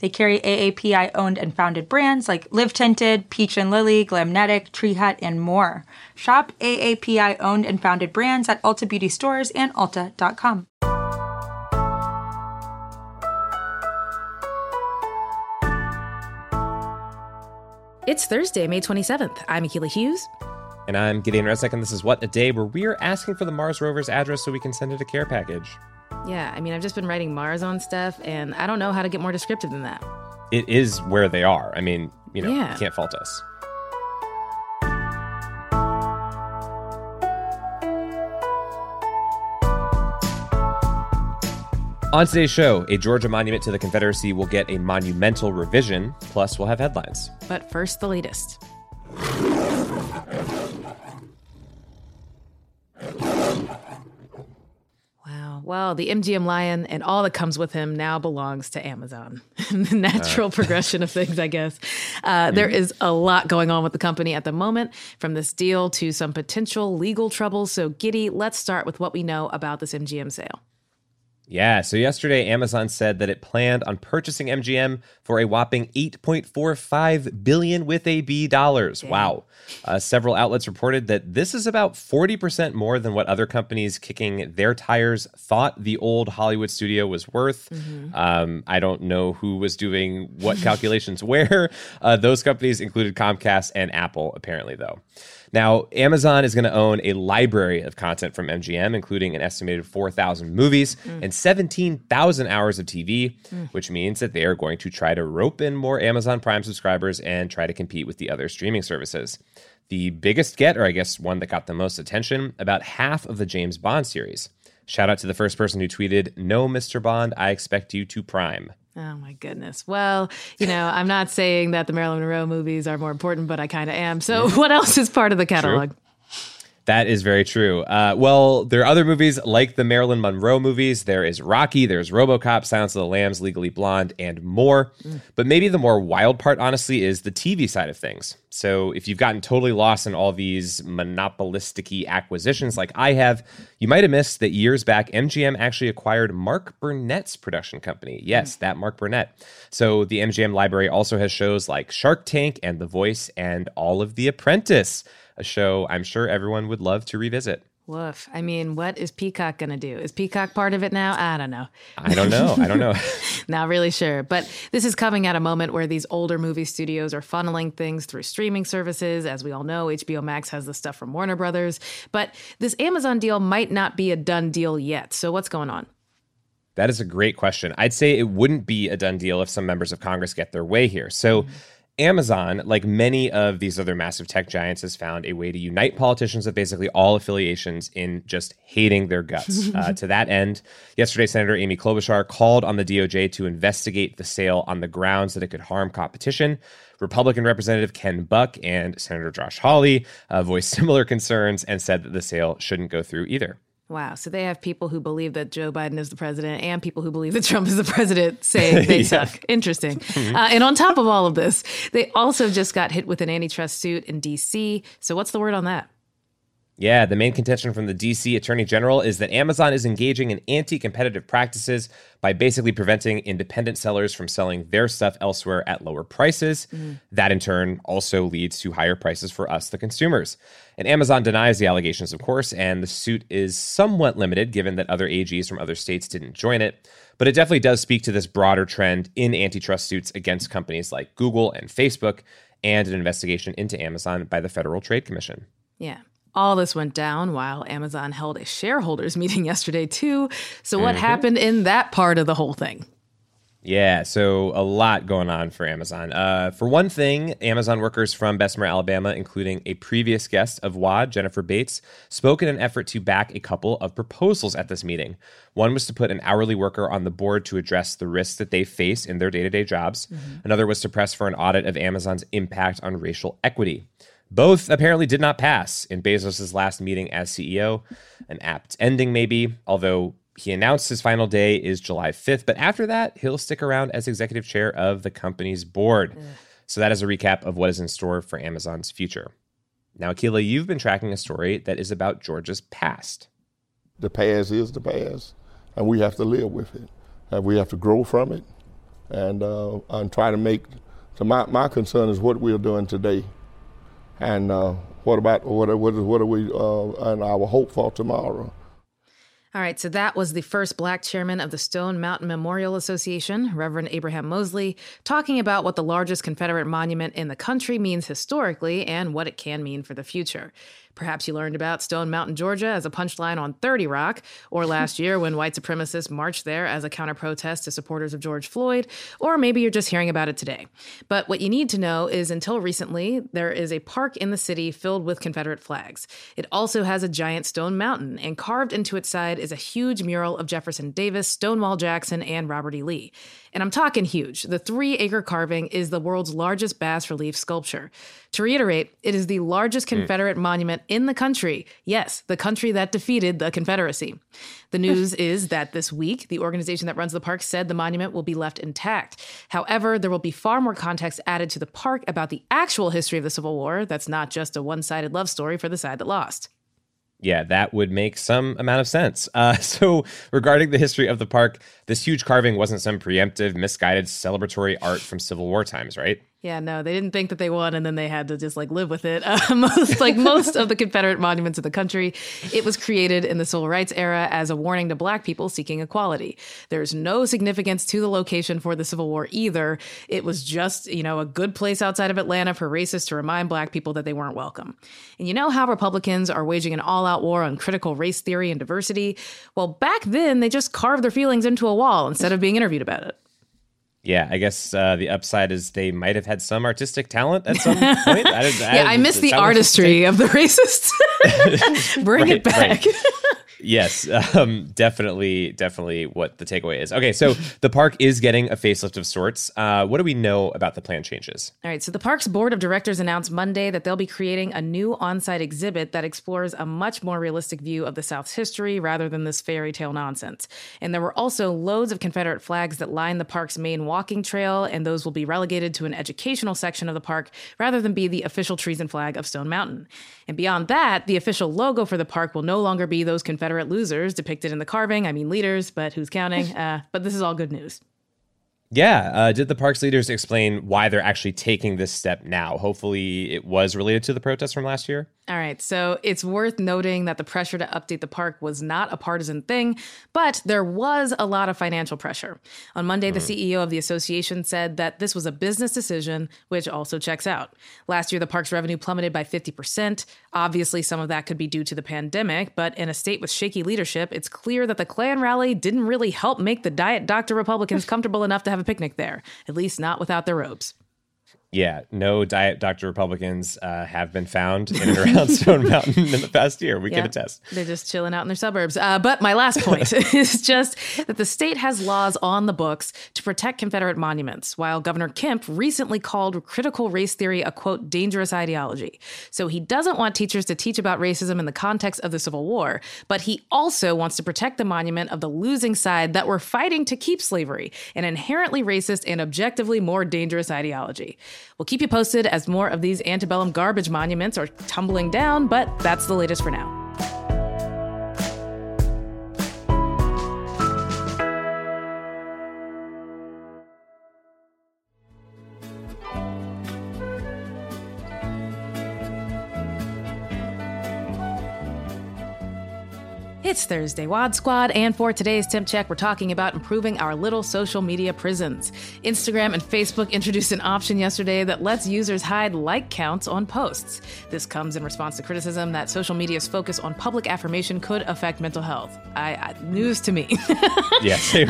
They carry AAPI-owned and founded brands like Live Tinted, Peach and Lily, Glamnetic, Tree Hut, and more. Shop AAPI-owned and founded brands at Ulta Beauty stores and ulta.com. It's Thursday, May 27th. I'm Akilah Hughes. And I'm Gideon Resnick, and this is What a Day, where we're asking for the Mars rover's address so we can send it a care package. Yeah, I mean, I've just been writing Mars on stuff, and I don't know how to get more descriptive than that. It is where they are. I mean, you know, You can't fault us. On today's show, a Georgia monument to the Confederacy will get a monumental revision, plus we'll have headlines. But first, the latest. Well, the MGM lion and all that comes with him now belongs to Amazon. The natural progression of things, I guess. There is a lot going on with the company at the moment, from this deal to some potential legal trouble. So, Giddy, let's start with what we know about this MGM sale. Yeah, so yesterday, Amazon said that it planned on purchasing MGM for a whopping $8.45 billion with a B dollars. Wow. Several outlets reported that this is about 40% more than what other companies kicking their tires thought the old Hollywood studio was worth. Mm-hmm. I don't know who was doing what calculations where. Those companies included Comcast and Apple, apparently, though. Now, Amazon is going to own a library of content from MGM, including an estimated 4,000 movies and 17,000 hours of TV, which means that they are going to try to rope in more Amazon Prime subscribers and try to compete with the other streaming services. The biggest get, or I guess one that got the most attention, about half of the James Bond series. Shout out to the first person who tweeted, "No, Mr. Bond, I expect you to Prime." Oh, my goodness. Well, you know, I'm not saying that the Marilyn Monroe movies are more important, but I kind of am. So what else is part of the catalog? True. That is very true. Well, there are other movies like the Marilyn Monroe movies. There is Rocky, there's RoboCop, Silence of the Lambs, Legally Blonde, and more. But maybe the more wild part, honestly, is the TV side of things. So if you've gotten totally lost in all these monopolistic-y acquisitions like I have, you might have missed that years back, MGM actually acquired Mark Burnett's production company. Yes, that Mark Burnett. So the MGM library also has shows like Shark Tank and The Voice and all of The Apprentice, a show I'm sure everyone would love to revisit. Woof. I mean, what is Peacock going to do? Is Peacock part of it now? I don't know. Not really sure. But this is coming at a moment where these older movie studios are funneling things through streaming services. As we all know, HBO Max has the stuff from Warner Brothers. But this Amazon deal might not be a done deal yet. So what's going on? That is a great question. I'd say it wouldn't be a done deal if some members of Congress get their way here. So Amazon, like many of these other massive tech giants, has found a way to unite politicians of basically all affiliations in just hating their guts. To that end, yesterday, Senator Amy Klobuchar called on the DOJ to investigate the sale on the grounds that it could harm competition. Republican Representative Ken Buck and Senator Josh Hawley voiced similar concerns and said that the sale shouldn't go through either. Wow. So they have people who believe that Joe Biden is the president and people who believe that Trump is the president saying they suck. Interesting. And on top of all of this, they also just got hit with an antitrust suit in D.C. So what's the word on that? Yeah, the main contention from the D.C. Attorney General is that Amazon is engaging in anti-competitive practices by basically preventing independent sellers from selling their stuff elsewhere at lower prices. That, in turn, also leads to higher prices for us, the consumers. And Amazon denies the allegations, of course, and the suit is somewhat limited, given that other AGs from other states didn't join it. But it definitely does speak to this broader trend in antitrust suits against companies like Google and Facebook, and an investigation into Amazon by the Federal Trade Commission. Yeah. All this went down while Amazon held a shareholders meeting yesterday, too. So what happened in that part of the whole thing? Yeah, so a lot going on for Amazon. For one thing, Amazon workers from Bessemer, Alabama, including a previous guest of WOD, Jennifer Bates, spoke in an effort to back a couple of proposals at this meeting. One was to put an hourly worker on the board to address the risks that they face in their day-to-day jobs. Another was to press for an audit of Amazon's impact on racial equity. Both apparently did not pass in Bezos' last meeting as CEO. An apt ending, maybe, although he announced his final day is July 5th. But after that, he'll stick around as executive chair of the company's board. So that is a recap of what is in store for Amazon's future. Now, Akilah, you've been tracking a story that is about George's past. The past is the past, and we have to live with it. And we have to grow from it and try to make... So my concern is what we're doing today. And what are we and our hope for tomorrow? All right, so that was the first Black chairman of the Stone Mountain Memorial Association, Reverend Abraham Mosley, talking about what the largest Confederate monument in the country means historically and what it can mean for the future. Perhaps you learned about Stone Mountain, Georgia as a punchline on 30 Rock, or last year when white supremacists marched there as a counter-protest to supporters of George Floyd, or maybe you're just hearing about it today. But what you need to know is until recently, there is a park in the city filled with Confederate flags. It also has a giant stone mountain, and carved into its side is a huge mural of Jefferson Davis, Stonewall Jackson, and Robert E. Lee. And I'm talking huge. The 3-acre carving is the world's largest bas relief sculpture. To reiterate, it is the largest Confederate monument in the country. Yes, the country that defeated the Confederacy. The news is that this week, the organization that runs the park said the monument will be left intact. However, there will be far more context added to the park about the actual history of the Civil War. That's not just a one-sided love story for the side that lost. Yeah, that would make some amount of sense. So regarding the history of the park, this huge carving wasn't some preemptive, misguided, celebratory art from Civil War times, right? Yeah, no, they didn't think that they won, and then they had to just live with it. Most of the Confederate monuments of the country, it was created in the Civil Rights era as a warning to Black people seeking equality. There's no significance to the location for the Civil War either. It was just, a good place outside of Atlanta for racists to remind Black people that they weren't welcome. And you know how Republicans are waging an all-out war on critical race theory and diversity? Well, back then, they just carved their feelings into a wall instead of being interviewed about it. Yeah, I guess the upside is they might have had some artistic talent at some point. I miss the artistry of the racists. Bring it back. Right. Yes, definitely what the takeaway is. Okay, so the park is getting a facelift of sorts. What do we know about the plan changes? All right, so the park's board of directors announced Monday that they'll be creating a new on-site exhibit that explores a much more realistic view of the South's history rather than this fairy tale nonsense. And there were also loads of Confederate flags that line the park's main walking trail, and those will be relegated to an educational section of the park rather than be the official treason flag of Stone Mountain. And beyond that, the official logo for the park will no longer be those Confederate losers depicted in the carving. I mean, leaders, but who's counting? But this is all good news. Yeah. Did the park's leaders explain why they're actually taking this step now? Hopefully it was related to the protests from last year. All right, so it's worth noting that the pressure to update the park was not a partisan thing, but there was a lot of financial pressure. On Monday, the CEO of the association said that this was a business decision, which also checks out. Last year, the park's revenue plummeted by 50%. Obviously, some of that could be due to the pandemic, but in a state with shaky leadership, it's clear that the Klan rally didn't really help make the Diet Dr. Republicans comfortable enough to have a picnic there, at least not without their robes. Yeah, no Diet Dr. Republicans have been found in and around Stone Mountain in the past year. We can attest. They're just chilling out in their suburbs. But my last point is just that the state has laws on the books to protect Confederate monuments, while Governor Kemp recently called critical race theory a, quote, dangerous ideology. So he doesn't want teachers to teach about racism in the context of the Civil War, but he also wants to protect the monument of the losing side that were fighting to keep slavery, an inherently racist and objectively more dangerous ideology. We'll keep you posted as more of these antebellum garbage monuments are tumbling down, but that's the latest for now. It's Thursday, Wad Squad, and for today's Temp Check, we're talking about improving our little social media prisons. Instagram and Facebook introduced an option yesterday that lets users hide like counts on posts. This comes in response to criticism that social media's focus on public affirmation could affect mental health. News to me. Yeah, same.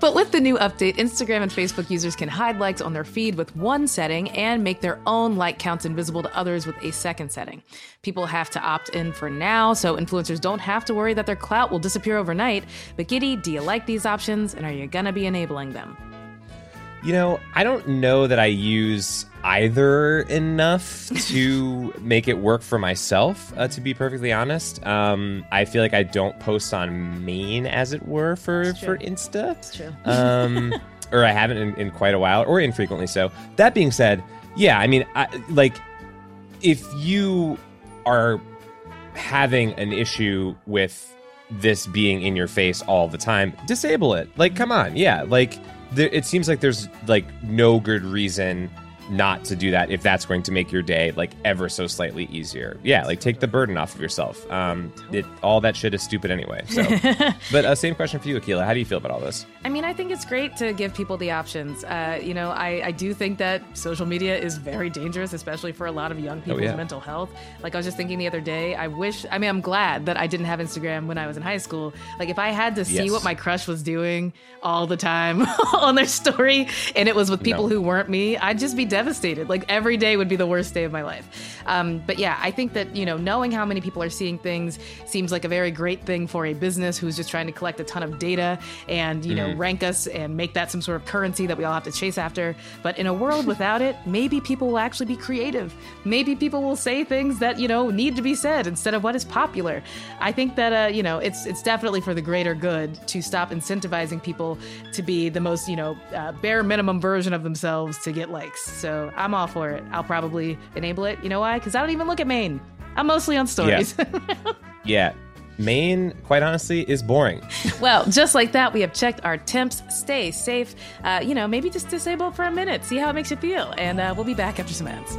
But with the new update, Instagram and Facebook users can hide likes on their feed with one setting and make their own like counts invisible to others with a second setting. People have to opt in for now, so influencers don't have to worry that their clout will disappear overnight. But Giddy, do you like these options, and are you gonna be enabling them? You know, I don't know that I use either enough to make it work for myself, to be perfectly honest. I feel like I don't post on main, as it were, for Insta. That's true. Or I haven't in quite a while, or infrequently so. That being said, yeah, I mean, if you are having an issue with this being in your face all the time, disable it. Like, come on. Yeah, like... It seems like there's like no good reason not to do that if that's going to make your day like ever so slightly easier. Yeah, like take the burden off of yourself. All that shit is stupid anyway. So, but same question for you, Akilah. How do you feel about all this? I mean, I think it's great to give people the options. You know, I do think that social media is very dangerous, especially for a lot of young people's mental health. Like I was just thinking the other day, I'm glad that I didn't have Instagram when I was in high school. Like if I had to see what my crush was doing all the time on their story, and it was with people who weren't me, I'd just be devastated. Like every day would be the worst day of my life. But yeah, I think that, you know, knowing how many people are seeing things seems like a very great thing for a business who's just trying to collect a ton of data and, you know, rank us and make that some sort of currency that we all have to chase after. But in a world without it, maybe people will actually be creative. Maybe people will say things that, you know, need to be said instead of what is popular. I think that, you know, it's definitely for the greater good to stop incentivizing people to be the most, you know, bare minimum version of themselves to get likes. So I'm all for it. I'll probably enable it. You know why? Because I don't even look at Maine. I'm mostly on stories. Yeah. Maine, quite honestly, is boring. Well, just like that, we have checked our temps. Stay safe. You know, maybe just disable it for a minute. See how it makes you feel. And we'll be back after some ads.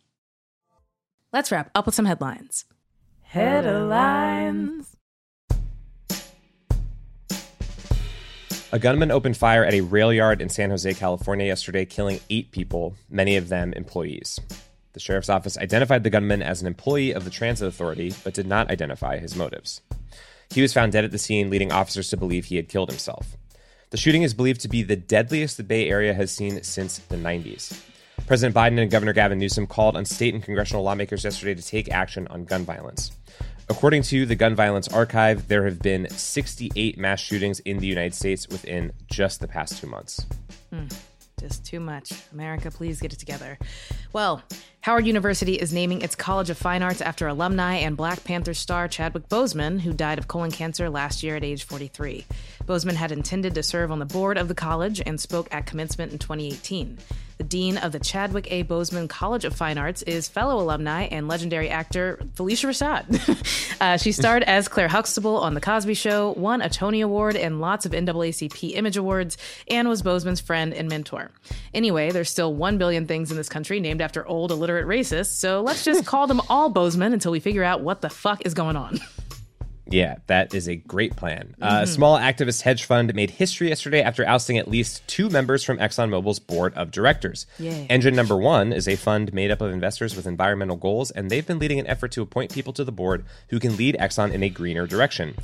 Let's wrap up with some headlines. Headlines. A gunman opened fire at a rail yard in San Jose, California yesterday, killing 8 people, many of them employees. The sheriff's office identified the gunman as an employee of the transit authority, but did not identify his motives. He was found dead at the scene, leading officers to believe he had killed himself. The shooting is believed to be the deadliest the Bay Area has seen since the 90s. President Biden and Governor Gavin Newsom called on state and congressional lawmakers yesterday to take action on gun violence. According to the Gun Violence Archive, there have been 68 mass shootings in the United States within just the past 2 months. Just too much. America, please get it together. Well, Howard University is naming its College of Fine Arts after alumni and Black Panther star Chadwick Boseman, who died of colon cancer last year at age 43. Boseman had intended to serve on the board of the college and spoke at commencement in 2018. The dean of the Chadwick A. Boseman College of Fine Arts is fellow alumni and legendary actor Felicia Rashad. She starred as Claire Huxtable on The Cosby Show, won a Tony Award and lots of NAACP Image Awards, and was Boseman's friend and mentor. Anyway, there's still 1 billion things in this country named after old illiterate racists, so let's just call them all Boseman until we figure out what the fuck is going on. Yeah, that is a great plan. A small activist hedge fund made history yesterday after ousting at least 2 members from ExxonMobil's board of directors. Yay. Engine Number One is a fund made up of investors with environmental goals, and they've been leading an effort to appoint people to the board who can lead Exxon in a greener direction,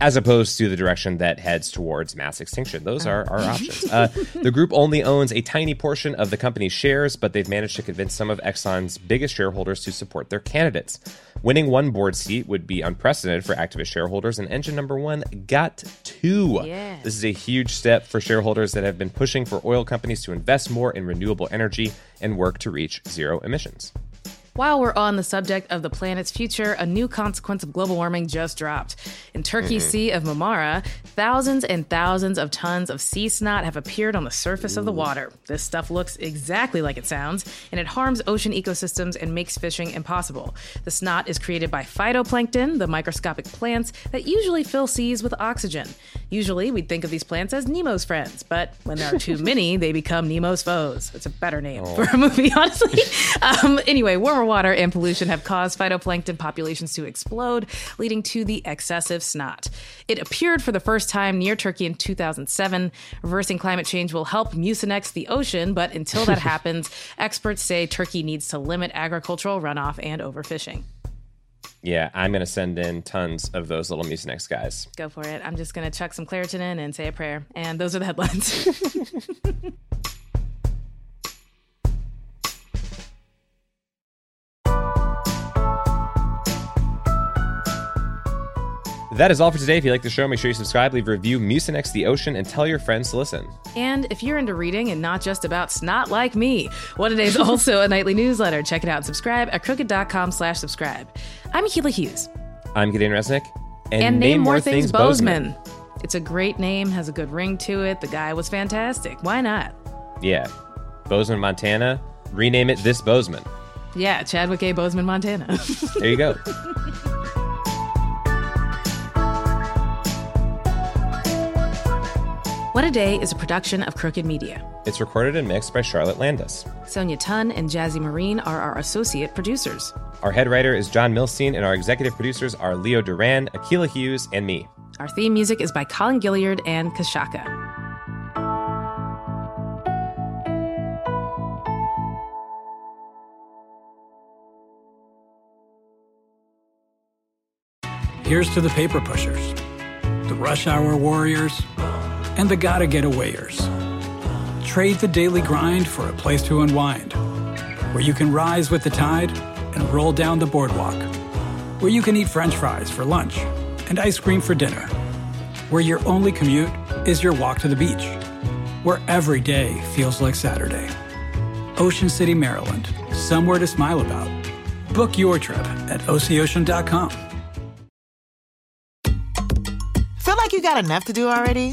as opposed to the direction that heads towards mass extinction. Those are our options. The group only owns a tiny portion of the company's shares, but they've managed to convince some of Exxon's biggest shareholders to support their candidates. Winning 1 board seat would be unprecedented for activist shareholders, and Engine Number One got 2. Yeah. This is a huge step for shareholders that have been pushing for oil companies to invest more in renewable energy and work to reach zero emissions. While we're on the subject of the planet's future, a new consequence of global warming just dropped. In Turkey's Sea of Marmara, thousands and thousands of tons of sea snot have appeared on the surface of the water. This stuff looks exactly like it sounds, and it harms ocean ecosystems and makes fishing impossible. The snot is created by phytoplankton, the microscopic plants that usually fill seas with oxygen. Usually, we'd think of these plants as Nemo's friends, but when there are too many, they become Nemo's foes. It's a better name for a movie, honestly. Anyway, warmer water and pollution have caused phytoplankton populations to explode, leading to the excessive snot. It appeared for the first time near Turkey in 2007. Reversing climate change will help Mucinex the ocean, but until that happens, experts say Turkey needs to limit agricultural runoff and overfishing. Yeah, I'm going to send in tons of those little Mucinex guys. Go for it. I'm just going to chuck some Claritin in and say a prayer. And those are the headlines. That is all for today. If you like the show, make sure you subscribe, leave a review, Mucinex the ocean, and tell your friends to listen. And if you're into reading and not just about snot like me, What Today is also a nightly newsletter. Check it out and subscribe at crooked.com/subscribe. I'm Akilah Hughes. I'm Gideon Resnick. And name more things Boseman. It's a great name, has a good ring to it. The guy was fantastic. Why not? Yeah. Bozeman, Montana. Rename it This Bozeman. Yeah, Chadwick A. Boseman, Montana. There you go. What a Day is a production of Crooked Media. It's recorded and mixed by Charlotte Landis. Sonia Tun and Jazzy Marine are our associate producers. Our head writer is John Milstein, and our executive producers are Leo Duran, Akilah Hughes, and me. Our theme music is by Colin Gilliard and Kashaka. Here's to the paper pushers, the rush hour warriors, and the gotta get awayers. Trade the daily grind for a place to unwind, where you can rise with the tide and roll down the boardwalk, where you can eat french fries for lunch and ice cream for dinner, where your only commute is your walk to the beach, where every day feels like Saturday. Ocean City, Maryland, somewhere to smile about. Book your trip at oceocean.com. Feel like you got enough to do already?